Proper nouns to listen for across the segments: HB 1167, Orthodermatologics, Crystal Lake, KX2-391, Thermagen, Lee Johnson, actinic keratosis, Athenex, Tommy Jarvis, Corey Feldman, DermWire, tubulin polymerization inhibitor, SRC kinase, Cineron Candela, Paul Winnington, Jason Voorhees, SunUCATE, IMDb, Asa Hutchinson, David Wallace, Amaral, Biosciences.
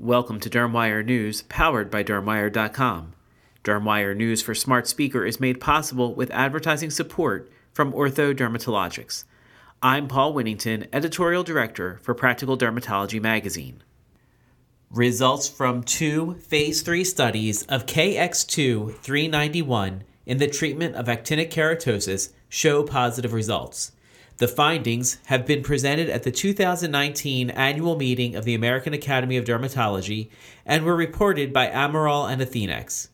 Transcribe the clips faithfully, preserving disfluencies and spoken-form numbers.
Welcome to DermWire News, powered by DermWire dot com. DermWire News for Smart Speaker is made possible with advertising support from Orthodermatologics. I'm Paul Winnington, Editorial Director for Practical Dermatology Magazine. Results from two Phase three studies of K X two three ninety-one in the treatment of actinic keratosis show positive results. The findings have been presented at the two thousand nineteen annual meeting of the American Academy of Dermatology and were reported by Amaral and Athenex.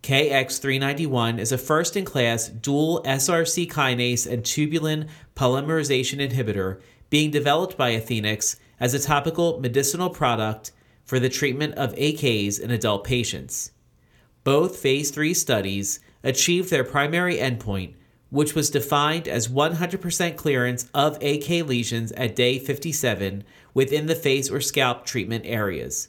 K X three ninety-one is a first-in-class dual S R C kinase and tubulin polymerization inhibitor being developed by Athenex as a topical medicinal product for the treatment of A Ks in adult patients. Both Phase three studies achieved their primary endpoint, which was defined as one hundred percent clearance of A K lesions at day fifty-seven within the face or scalp treatment areas.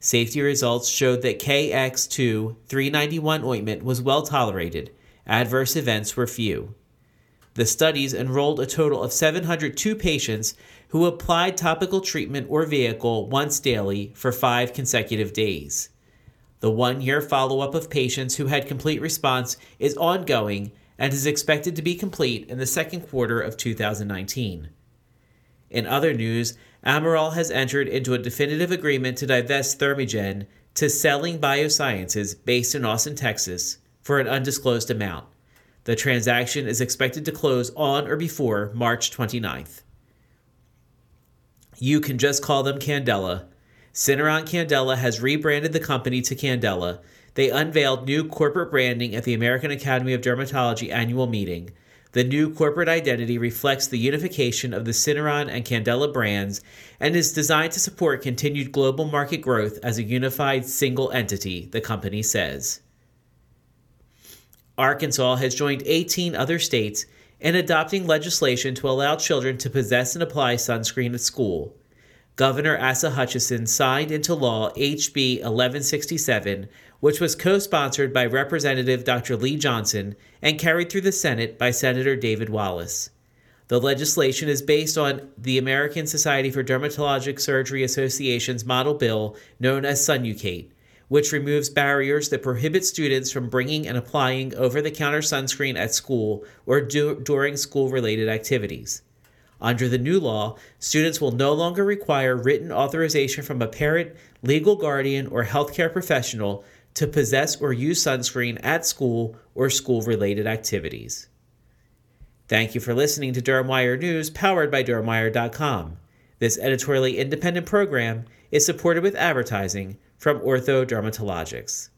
Safety results showed that K X two three ninety-one ointment was well tolerated. Adverse events were few. The studies enrolled a total of seven hundred two patients who applied topical treatment or vehicle once daily for five consecutive days. The one-year follow-up of patients who had complete response is ongoing and is expected to be complete in the second quarter of two thousand nineteen. In other news, Amaral has entered into a definitive agreement to divest Thermagen to Selling Biosciences based in Austin, Texas, for an undisclosed amount. The transaction is expected to close on or before March twenty-ninth. You can just call them Candela. Cineron Candela has rebranded the company to Candela. They unveiled new corporate branding at the American Academy of Dermatology annual meeting. The new corporate identity reflects the unification of the Cineron and Candela brands and is designed to support continued global market growth as a unified single entity, the company says. Arkansas has joined eighteen other states in adopting legislation to allow children to possess and apply sunscreen at school. Governor Asa Hutchinson signed into law H B eleven sixty-seven, which was co-sponsored by Representative Doctor Lee Johnson and carried through the Senate by Senator David Wallace. The legislation is based on the American Society for Dermatologic Surgery Association's model bill known as SunUCATE, which removes barriers that prohibit students from bringing and applying over-the-counter sunscreen at school or do- during school-related activities. Under the new law, students will no longer require written authorization from a parent, legal guardian, or healthcare professional to possess or use sunscreen at school or school-related activities. Thank you for listening to DermWire News, powered by DermWire dot com. This editorially independent program is supported with advertising from Orthodermatologics.